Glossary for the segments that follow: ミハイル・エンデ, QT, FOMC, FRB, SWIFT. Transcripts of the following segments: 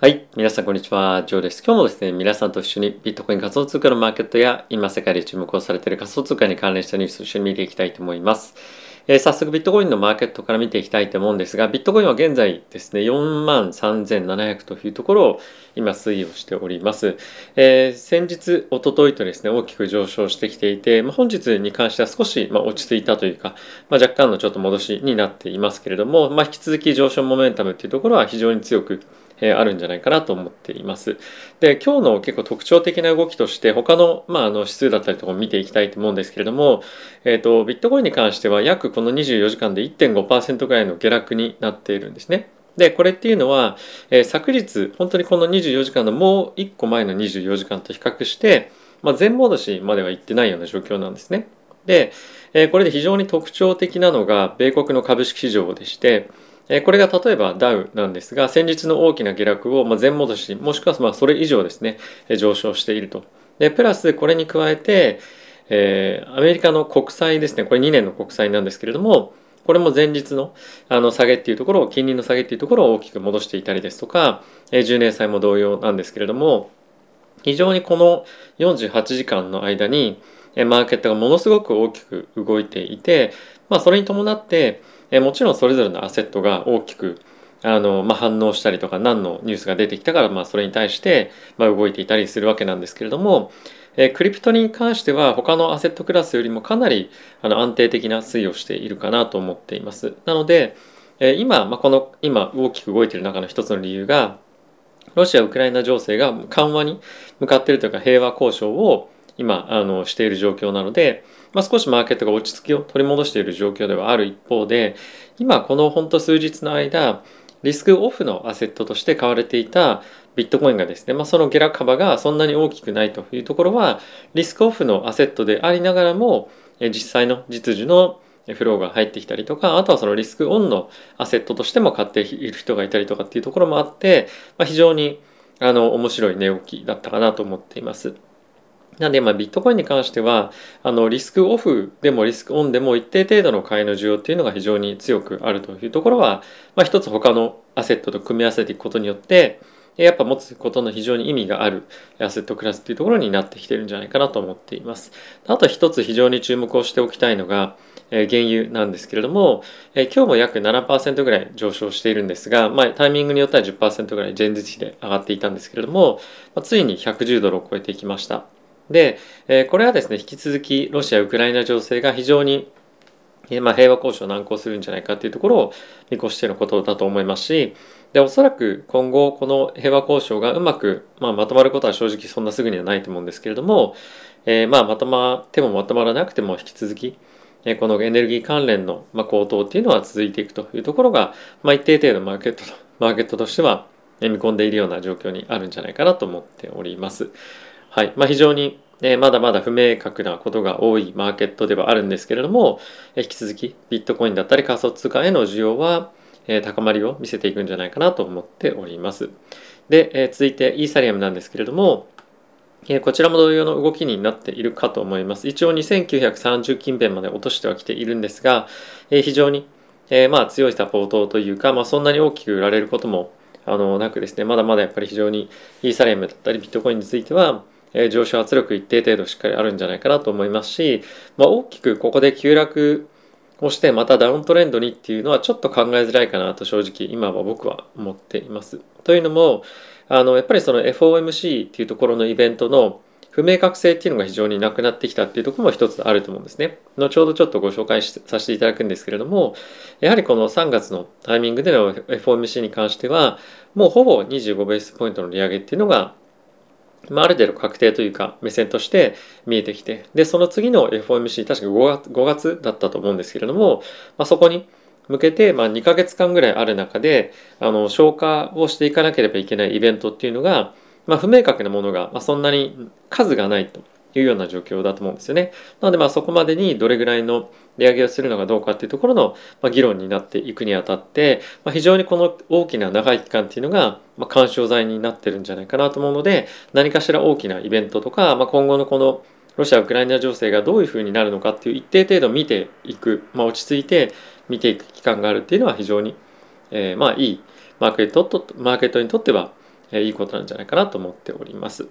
はい。皆さん、こんにちは。ジョーです。今日もですね、皆さんと一緒にビットコイン仮想通貨のマーケットや、今世界で注目をされている仮想通貨に関連したニュースを一緒に見ていきたいと思います。早速、ビットコインのマーケットから見ていきたいと思うんですが、ビットコインは現在ですね、43,700 というところを今推移をしております。先日、おとといとですね、大きく上昇してきていて、本日に関しては少し落ち着いたというか、若干のちょっと戻しになっていますけれども、引き続き上昇モメンタムというところは非常に強く、あるんじゃないかなと思っています。で、今日の結構特徴的な動きとして、他の、指数だったりとかも見ていきたいと思うんですけれども、ビットコインに関しては約この24時間で 1.5% ぐらいの下落になっているんですね。で、これっていうのは、昨日、本当にこの24時間のもう1個前の24時間と比較して、前戻しまでは行ってないような状況なんですね。で、これで非常に特徴的なのが、米国の株式市場でして、これが例えばダウなんですが、先日の大きな下落を前戻し、もしくはそれ以上ですね、上昇していると。で、プラスこれに加えて、アメリカの国債ですね、これ2年の国債なんですけれども、これも前日の下げっていうところを、金利の下げっていうところを大きく戻していたりですとか、10年債も同様なんですけれども、非常にこの48時間の間に、マーケットがものすごく大きく動いていて、それに伴って、もちろんそれぞれのアセットが大きく反応したりとか、何のニュースが出てきたからそれに対して動いていたりするわけなんですけれども、クリプトに関しては他のアセットクラスよりもかなり安定的な推移をしているかなと思っています。なので今、今大きく動いている中の一つの理由が、ロシア・ウクライナ情勢が緩和に向かっているというか、平和交渉を今している状況なので、少しマーケットが落ち着きを取り戻している状況ではある一方で、今この本当数日の間、リスクオフのアセットとして買われていたビットコインがですね、その下落幅がそんなに大きくないというところは、リスクオフのアセットでありながらも、実際の実需のフローが入ってきたりとか、あとはそのリスクオンのアセットとしても買っている人がいたりとかっていうところもあって、非常に面白い値動きだったかなと思っています。なので、ビットコインに関しては、リスクオフでもリスクオンでも一定程度の買いの需要っていうのが非常に強くあるというところは、一つ他のアセットと組み合わせていくことによって、やっぱ持つことの非常に意味があるアセットクラスっていうところになってきてるんじゃないかなと思っています。あと一つ非常に注目をしておきたいのが、原油なんですけれども、今日も約 7% ぐらい上昇しているんですが、タイミングによっては 10% ぐらい前日比で上がっていたんですけれども、ついに110ドルを超えていきました。で、これはですね、引き続きロシア・ウクライナ情勢が非常に、平和交渉を難航するんじゃないかというところを見越してのことだと思いますし、で、おそらく今後この平和交渉がうまく、まとまることは正直そんなすぐにはないと思うんですけれども、まとまってもまとまらなくても引き続き、このエネルギー関連の高騰っていうのは続いていくというところが、一定程度マーケットとしては見込んでいるような状況にあるんじゃないかなと思っております。はい。非常に、まだまだ不明確なことが多いマーケットではあるんですけれども、引き続きビットコインだったり仮想通貨への需要は、高まりを見せていくんじゃないかなと思っております。で、続いてイーサリアムなんですけれども、こちらも同様の動きになっているかと思います。一応2930近辺まで落としてはきているんですが、非常に、強いサポートというか、そんなに大きく売られることもなくですね、まだまだやっぱり非常にイーサリアムだったりビットコインについては、上昇圧力一定程度しっかりあるんじゃないかなと思いますし、大きくここで急落をしてまたダウントレンドにっていうのはちょっと考えづらいかなと正直今は僕は思っています。というのも、やっぱりその FOMC っていうところのイベントの不明確性っていうのが非常になくなってきたっていうところも一つあると思うんですね。後ほどちょっとご紹介させていただくんですけれども、やはりこの3月のタイミングでの FOMC に関しては、もうほぼ25ベースポイントの利上げっていうのがある程度確定というか目線として見えてきて、で、その次の FOMC、確か5月だったと思うんですけれども、そこに向けて、2ヶ月間ぐらいある中で、消化をしていかなければいけないイベントっていうのが、不明確なものが、そんなに数がないというような状況だと思うんですよね。なので、そこまでにどれぐらいの利上げをするのかどうかっていうところの、議論になっていくにあたって、非常にこの大きな長い期間っていうのが、干渉材になってるんじゃないかなと思うので、何かしら大きなイベントとか、今後のこのロシア・ウクライナ情勢がどういうふうになるのかっていう一定程度見ていく、落ち着いて見ていく期間があるっていうのは非常に、いいマーケットにとってはいいことなんじゃないかなと思っております。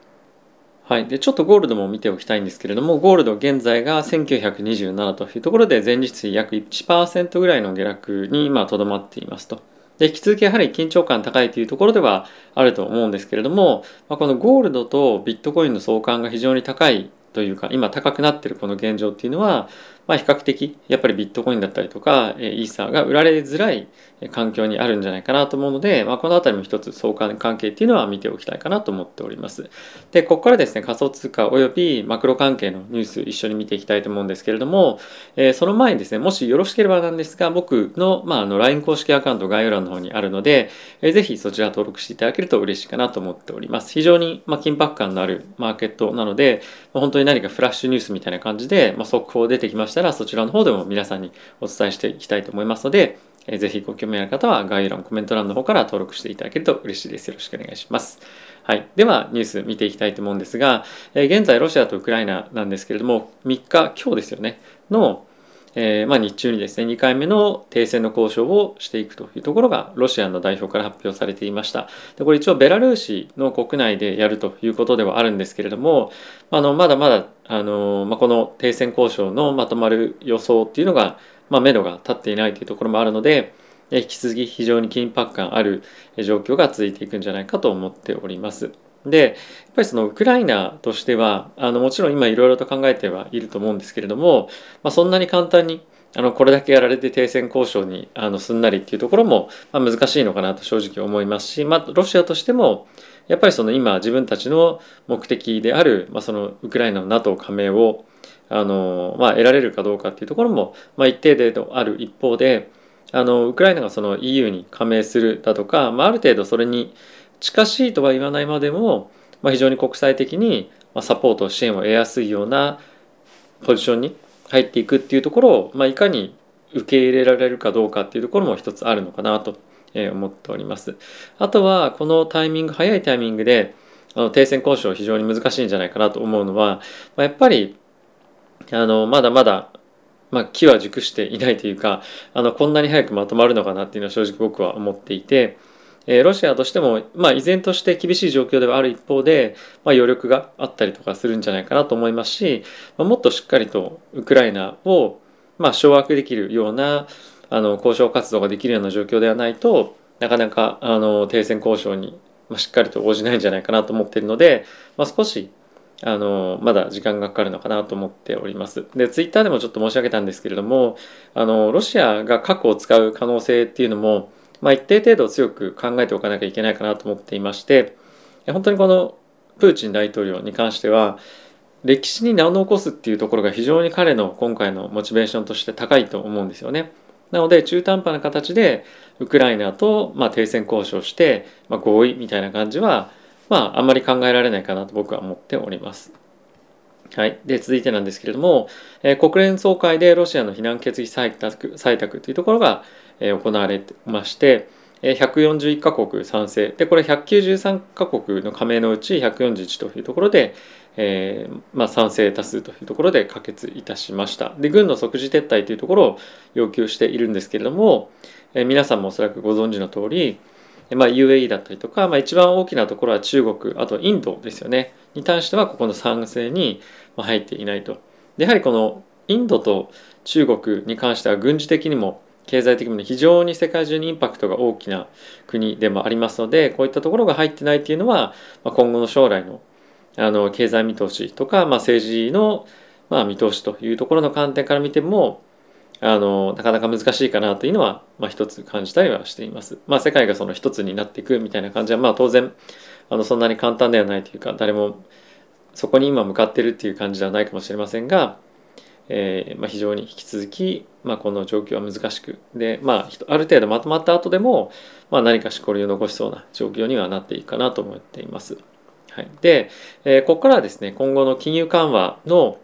はい、でちょっとゴールドも見ておきたいんですけれども、ゴールド現在が1927というところで前日比約 1% ぐらいの下落に今とどまっていますと。で引き続きやはり緊張感高いというところではあると思うんですけれども、このゴールドとビットコインの相関が非常に高いというか、今高くなっているこの現状っていうのは、比較的やっぱりビットコインだったりとかイーサーが売られづらい環境にあるんじゃないかなと思うので、このあたりも一つ相関関係っていうのは見ておきたいかなと思っております。でここからですね、仮想通貨およびマクロ関係のニュース一緒に見ていきたいと思うんですけれども、その前にですね、もしよろしければなんですが、僕の、LINE 公式アカウント概要欄の方にあるので、ぜひそちら登録していただけると嬉しいかなと思っております。非常に、緊迫感のあるマーケットなので、本当に何かフラッシュニュースみたいな感じで、速報出てきましたらそちらの方でも皆さんにお伝えしていきたいと思いますので、ぜひご興味ある方は概要欄コメント欄の方から登録していただけると嬉しいです。よろしくお願いします。はい、ではニュース見ていきたいと思うんですが、現在ロシアとウクライナなんですけれども、今日ですよねの、日中にですね2回目の停戦の交渉をしていくというところがロシアの代表から発表されていました。でこれ一応ベラルーシの国内でやるということではあるんですけれども、まだまだこの停戦交渉のまとまる予想っていうのが、目処が立っていないというところもあるので、引き続き非常に緊迫感ある状況が続いていくんじゃないかと思っております。でやっぱりそのウクライナとしてはもちろん今いろいろと考えてはいると思うんですけれども、そんなに簡単にこれだけやられて停戦交渉にすんなりっていうところも、難しいのかなと正直思いますし、ロシアとしてもやっぱりその今自分たちの目的である、そのウクライナの NATO 加盟を得られるかどうかっていうところも、一定程度ある一方で、ウクライナがその EU に加盟するだとか、ある程度それに近しいとは言わないまでも、非常に国際的にサポート支援を得やすいようなポジションに入っていくっていうところを、いかに受け入れられるかどうかっていうところも一つあるのかなと思っております。あとはこの早いタイミングで停戦交渉非常に難しいんじゃないかなと思うのは、やっぱりまだまだ機は熟していないというか、こんなに早くまとまるのかなっていうのは正直僕は思っていて、ロシアとしても、依然として厳しい状況ではある一方で、余力があったりとかするんじゃないかなと思いますし、もっとしっかりとウクライナを、掌握できるような交渉活動ができるような状況ではないとなかなか停戦交渉にしっかりと応じないんじゃないかなと思っているので、少しまだ時間がかかるのかなと思っております。でツイッターでもちょっと申し上げたんですけれども、ロシアが核を使う可能性っていうのも、一定程度強く考えておかなきゃいけないかなと思っていまして、本当にこのプーチン大統領に関しては歴史に名を残すっていうところが非常に彼の今回のモチベーションとして高いと思うんですよね。なので中途半端な形でウクライナと停戦交渉して合意みたいな感じはあんまり考えられないかなと僕は思っております。はい、で続いてなんですけれども、国連総会でロシアの非難決議採択というところが、行われてまして、141カ国賛成で、これ193カ国の加盟のうち141というところで、賛成多数というところで可決いたしました。で軍の即時撤退というところを要求しているんですけれども、皆さんもおそらくご存知の通り、UAE だったりとか、一番大きなところは中国、あとインドですよねに対してはここの賛成に入っていないと。でやはりこのインドと中国に関しては軍事的にも経済的にも非常に世界中にインパクトが大きな国でもありますので、こういったところが入ってないっていうのは、今後の将来の経済見通しとか、政治の見通しというところの観点から見てもなかなか難しいかなというのは、一つ感じたりはしています。世界がその一つになっていくみたいな感じは、当然そんなに簡単ではないというか、誰もそこに今向かっているっていう感じではないかもしれませんが、非常に引き続き、この状況は難しくで、ある程度まとまった後でも、何かしこりを残しそうな状況にはなっていくかなと思っています。はい、で、ここからはですね、今後の金融緩和の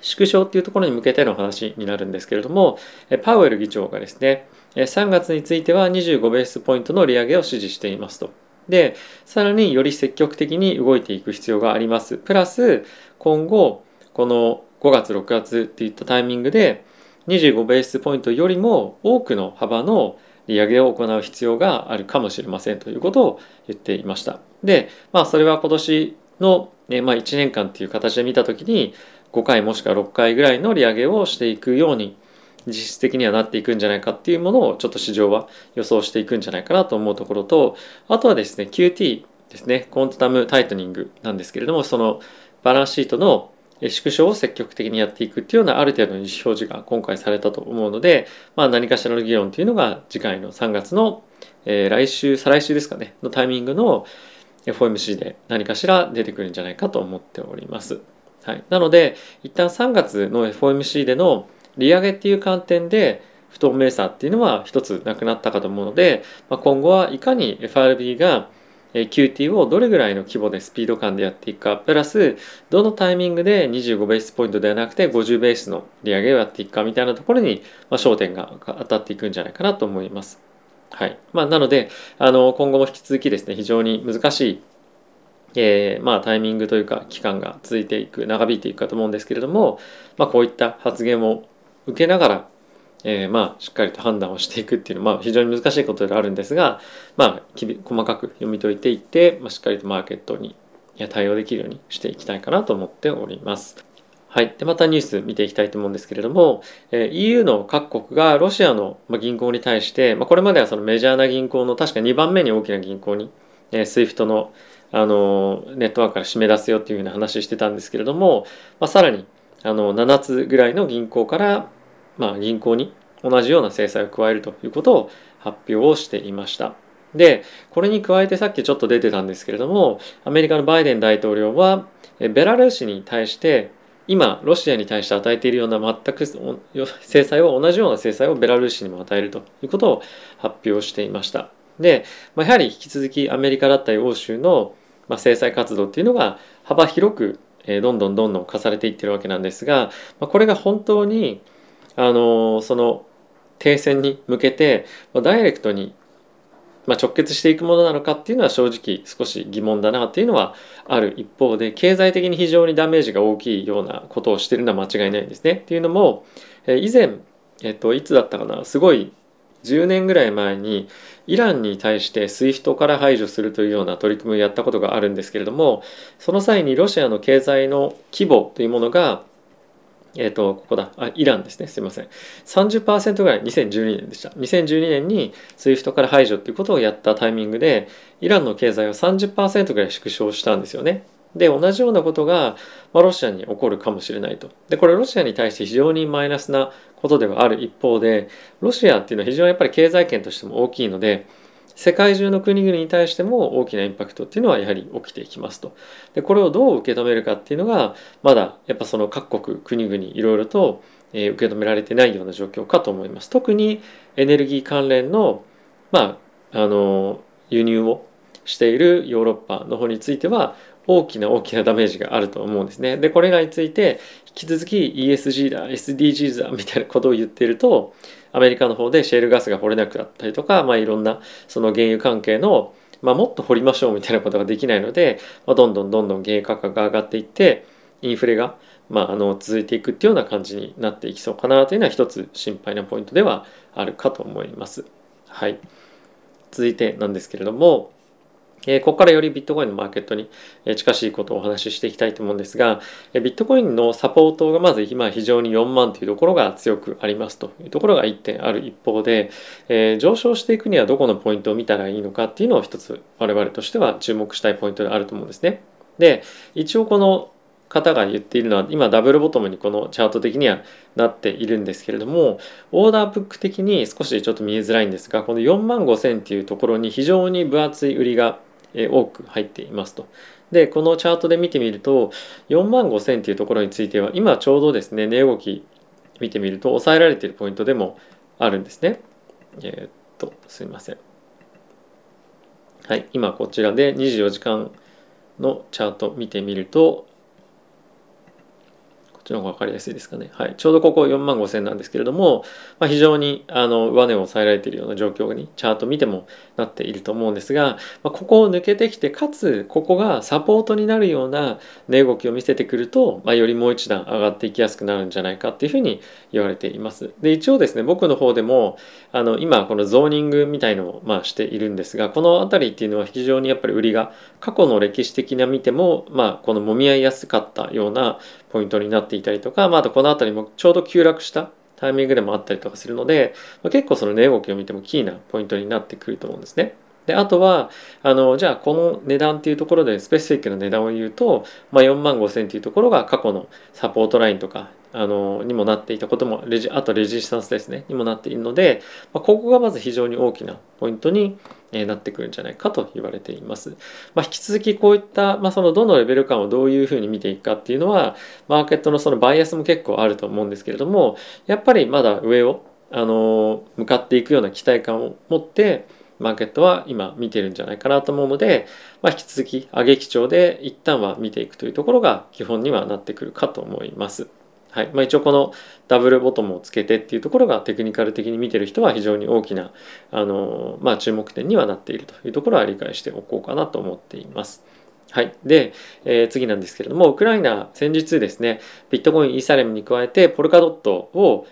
縮小というところに向けての話になるんですけれども、パウエル議長がですね、3月については25ベースポイントの利上げを支持していますと。でさらにより積極的に動いていく必要があります。プラス今後この5月6月といったタイミングで25ベースポイントよりも多くの幅の利上げを行う必要があるかもしれませんということを言っていました。で、それは今年の、1年間という形で見たときに5回もしくは6回ぐらいの利上げをしていくように実質的にはなっていくんじゃないかっていうものをちょっと市場は予想していくんじゃないかなと思うところと、あとはですね QT ですね、コンタムタイトニングなんですけれども、そのバランスシートの縮小を積極的にやっていくっていうようなある程度の意思表示が今回されたと思うので、何かしらの議論というのが次回の3月の、来週再来週ですかねのタイミングの FOMC で何かしら出てくるんじゃないかと思っております。はい、なので一旦3月の FOMC での利上げっていう観点で不透明さっていうのは一つなくなったかと思うので、今後はいかに FRB が QT をどれぐらいの規模でスピード感でやっていくか、プラスどのタイミングで25ベースポイントではなくて50ベースの利上げをやっていくかみたいなところに焦点が当たっていくんじゃないかなと思います。はい、なので今後も引き続きですね、非常に難しいタイミングというか期間が続いていく、長引いていくかと思うんですけれども、こういった発言を受けながら、しっかりと判断をしていくっていうのは、非常に難しいことではあるんですが、細かく読み解いていって、しっかりとマーケットに対応できるようにしていきたいかなと思っております。はい、でまたニュース見ていきたいと思うんですけれども、EU の各国がロシアの銀行に対して、これまではそのメジャーな銀行の確か2番目に大きな銀行に SWIFT のネットワークから締め出すよっていうふうな話してたんですけれども、さらに7つぐらいの銀行から、銀行に同じような制裁を加えるということを発表をしていました。で、これに加えてさっきちょっと出てたんですけれども、アメリカのバイデン大統領はベラルーシに対して今ロシアに対して与えているような全く制裁を同じような制裁をベラルーシにも与えるということを発表していました。で、やはり引き続きアメリカだったり欧州の制裁活動っていうのが幅広くどんどん課されていってるわけなんですが、これが本当にその停戦に向けてダイレクトに直結していくものなのかっていうのは正直少し疑問だなっていうのはある一方で、経済的に非常にダメージが大きいようなことをしてるのは間違いないんですね。っていうのも以前いつだったかな、すごい10年ぐらい前にイランに対して SWIFT から排除するというような取り組みをやったことがあるんですけれども、その際にロシアの経済の規模というものがイランですね、すいません 30% ぐらい2012年でした。2012年に SWIFT から排除ということをやったタイミングでイランの経済を 30% ぐらい縮小したんですよね。で、同じようなことが、ロシアに起こるかもしれないと。で、これロシアに対して非常にマイナスなことではある一方で、ロシアっていうのは非常にやっぱり経済圏としても大きいので、世界中の国々に対しても大きなインパクトっていうのはやはり起きていきますと。で、これをどう受け止めるかっていうのが、まだやっぱその各国、国々いろいろと受け止められてないような状況かと思います。特にエネルギー関連の、輸入をしているヨーロッパの方については、大きなダメージがあると思うんですね。で、これらについて引き続き ESG だ SDGs だみたいなことを言っていると、アメリカの方でシェールガスが掘れなくなったりとか、いろんなその原油関係の、もっと掘りましょうみたいなことができないので、どんどん原油価格が上がっていってインフレが、続いていくっていうような感じになっていきそうかなというのは一つ心配なポイントではあるかと思います。はい、続いてなんですけれども、ここからよりビットコインのマーケットに近しいことをお話ししていきたいと思うんですが、ビットコインのサポートがまず今非常に4万というところが強くありますというところが1点ある一方で、上昇していくにはどこのポイントを見たらいいのかっていうのを一つ我々としては注目したいポイントであると思うんですね。で、一応この方が言っているのは今ダブルボトムにこのチャート的にはなっているんですけれども、オーダーブック的に少しちょっと見えづらいんですが、この4万5000というところに非常に分厚い売りが多く入っていますと。で、このチャートで見てみると4万5000というところについては今ちょうどですね、値動き見てみると抑えられているポイントでもあるんですね。すいません。はい、今こちらで24時間のチャート見てみると、こちょっと分かりやすいですかね。はい、ちょうどここ 45,000 円なんですけれども、まあ、非常に上値を抑えられているような状況にチャート見てもなっていると思うんですが、まあ、ここを抜けてきて、かつここがサポートになるような値動きを見せてくると、まあ、よりもう一段上がっていきやすくなるんじゃないかっていうふうに言われています。で、一応ですね、僕の方でも今このゾーニングみたいのをしているんですが、この辺りっていうのは非常にやっぱり売りが過去の歴史的な見ても、まあ、この揉み合いやすかったようなポイントになっていたりとか、まあ、あとこの辺りもちょうど急落したタイミングでもあったりとかするので、結構その値動きを見てもキーなポイントになってくると思うんですね。で、あとはじゃあこの値段っていうところでスペシフィックな値段を言うと、まあ、45,000 円っていうところが過去のサポートラインとかにもなっていたことも、あとレジスタンスですねにもなっているので、まあ、ここがまず非常に大きなポイントになってくるんじゃないかと言われています。まあ、引き続きこういった、まあ、そのどのレベル感をどういうふうに見ていくかっていうのは、マーケットのそのバイアスも結構あると思うんですけれども、やっぱりまだ上を向かっていくような期待感を持ってマーケットは今見てるんじゃないかなと思うので、まあ、引き続き上げ基調で一旦は見ていくというところが基本にはなってくるかと思います。はい、まあ、一応このダブルボトムをつけてっていうところがテクニカル的に見てる人は非常に大きなまあ、注目点にはなっているというところは理解しておこうかなと思っています。はい。で、次なんですけれども、ウクライナ先日ですね、ビットコインイーサレムに加えてポルカドットを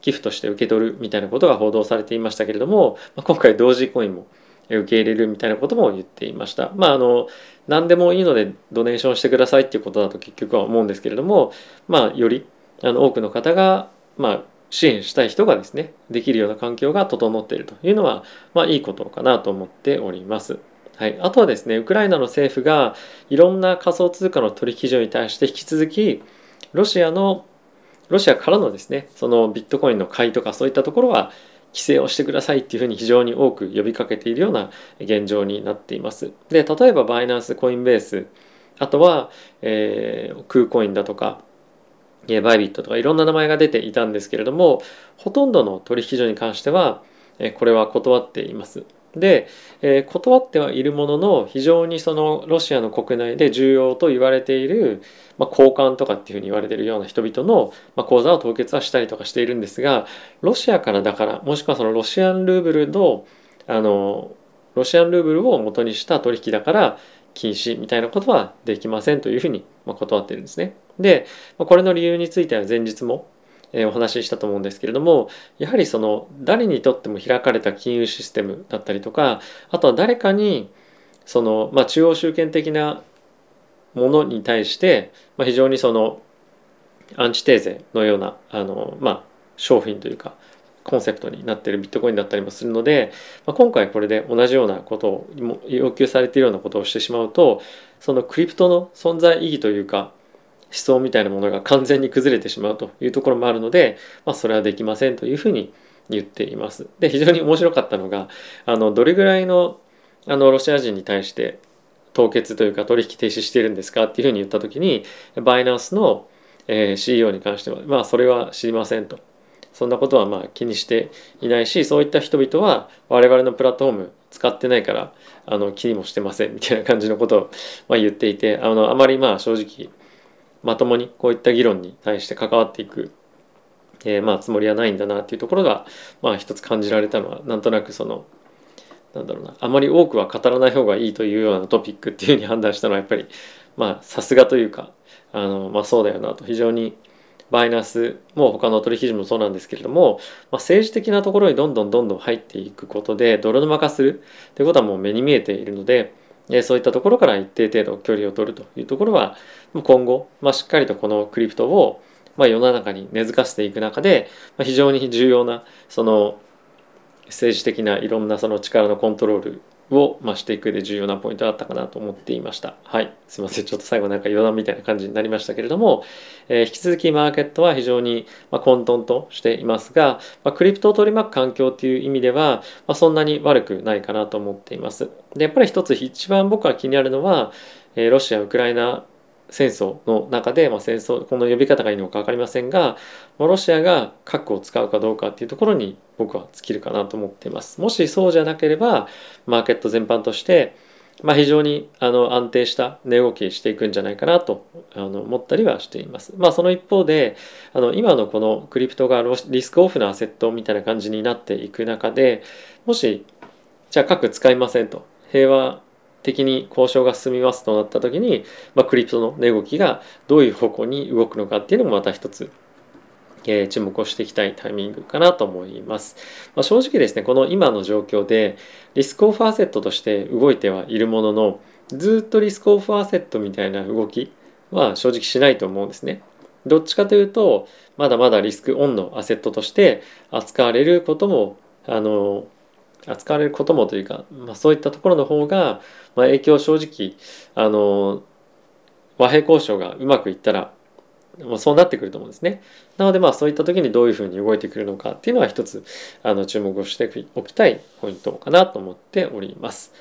寄付として受け取るみたいなことが報道されていましたけれども、まあ、今回同時コインも受け入れるみたいなことも言っていました。まあ何でもいいのでドネーションしてくださいっていうことだと結局は思うんですけれども、まあ、より多くの方が、まあ、支援したい人がですねできるような環境が整っているというのは、まあ、いいことかなと思っております。はい、あとはですね、ウクライナの政府がいろんな仮想通貨の取引所に対して引き続きロシアからのですねそのビットコインの買いとかそういったところは規制をしてくださいっていうふうに非常に多く呼びかけているような現状になっています。で、例えばバイナンス、コインベース、あとは、クーコインだとかバイビットとかいろんな名前が出ていたんですけれども、ほとんどの取引所に関してはこれは断っています。で、断ってはいるものの、非常にそのロシアの国内で重要と言われている、まあ、交換とかっていうふうに言われているような人々の、まあ、口座を凍結はしたりとかしているんですが、ロシアからだから、もしくはそのロシアンルーブルのロシアンルーブルを元にした取引だから禁止みたいなことはできませんというふうに断っているんですね。で、これの理由については前日もお話ししたと思うんですけれども、やはりその誰にとっても開かれた金融システムだったりとか、あとは誰かにその、まあ、中央集権的なものに対して、まあ、非常にそのアンチテーゼのようなまあ、商品というかコンセプトになっているビットコインだったりもするので、まあ、今回これで同じようなことを要求されているようなことをしてしまうと、そのクリプトの存在意義というか思想みたいなものが完全に崩れてしまうというところもあるので、まあ、それはできませんというふうに言っています。で、非常に面白かったのが、どれぐらいのロシア人に対して凍結というか取引停止しているんですかっていうふうに言った時に、バイナンスの CEO に関しては、まあ、それは知りませんと。そんなことはまあ気にしていないし、そういった人々は我々のプラットフォーム使ってないから気にもしてませんみたいな感じのことをまあ言っていて、あまりまあ正直まともにこういった議論に対して関わっていくまあつもりはないんだなっていうところがまあ一つ感じられたのは、なんとなくそのなんだろうな、あまり多くは語らない方がいいというようなトピックっていうふうに判断したのは、やっぱりまあさすがというかまあそうだよなと。非常にバイナンスも他の取引所もそうなんですけれども、まあ、政治的なところにどんどん入っていくことで泥沼化するということはもう目に見えているので、そういったところから一定程度距離を取るというところは今後、まあ、しっかりとこのクリプトをまあ世の中に根付かせていく中で、まあ、非常に重要なその政治的ないろんなその力のコントロールを増していく上で重要なポイントだったかなと思っていました。はい、すいません、ちょっと最後なんか余談みたいな感じになりましたけれども、引き続きマーケットは非常に混沌としていますが、まあ、クリプトを取り巻く環境という意味では、まあ、そんなに悪くないかなと思っています。で、やっぱり一番僕が気になるのは、ロシア・ウクライナ戦争の中で、まあ、戦争、この呼び方がいいのか分かりませんが、ロシアが核を使うかどうかっていうところに僕は尽きるかなと思っています。もしそうじゃなければ、マーケット全般として非常に安定した値動きしていくんじゃないかなと思ったりはしています。その一方で今のこのクリプトがリスクオフなアセットみたいな感じになっていく中で、もしじゃあ核使いませんと平和的に交渉が進みますとなった時に、クリプトの値動きがどういう方向に動くのかっていうのもまた一つ注目をしていきたいタイミングかなと思います。正直ですね、この今の状況でリスクオフアセットとして動いてはいるものの、ずっとリスクオフアセットみたいな動きは正直しないと思うんですね。どっちかというとまだまだリスクオンのアセットとして扱われることもというか、そういったところの方が、影響正直和平交渉がうまくいったらそうなってくると思うんですね。なのでそういった時にどういうふうに動いてくるのかっていうのは一つ注目をしておきたいポイントかなと思っております。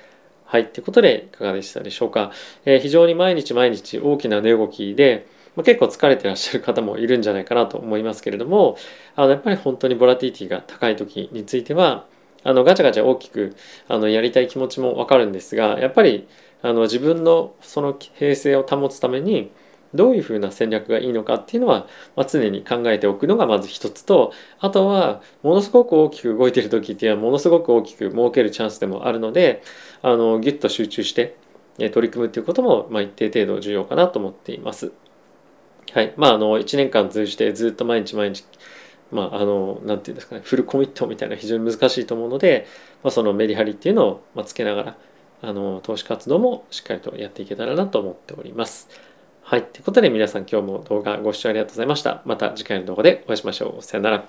はい、ということでいかがでしたでしょうか。非常に毎日大きな値動きで、結構疲れてらっしゃる方もいるんじゃないかなと思いますけれども、やっぱり本当にボラティティが高い時についてはガチャガチャ大きくやりたい気持ちもわかるんですが、やっぱり自分のその平静を保つためにどういうふうな戦略がいいのかっていうのは、常に考えておくのがまず一つと、あとはものすごく大きく動いている時っていうのはものすごく大きく儲けるチャンスでもあるので、ギュッと集中して取り組むということも一定程度重要かなと思っています。はい、1年間通じてずっと毎日なんていうんですかね、フルコミットみたいな非常に難しいと思うので、そのメリハリっていうのをつけながら投資活動もしっかりとやっていけたらなと思っております。はい、ということで皆さん今日も動画ご視聴ありがとうございました。また次回の動画でお会いしましょう。さよなら。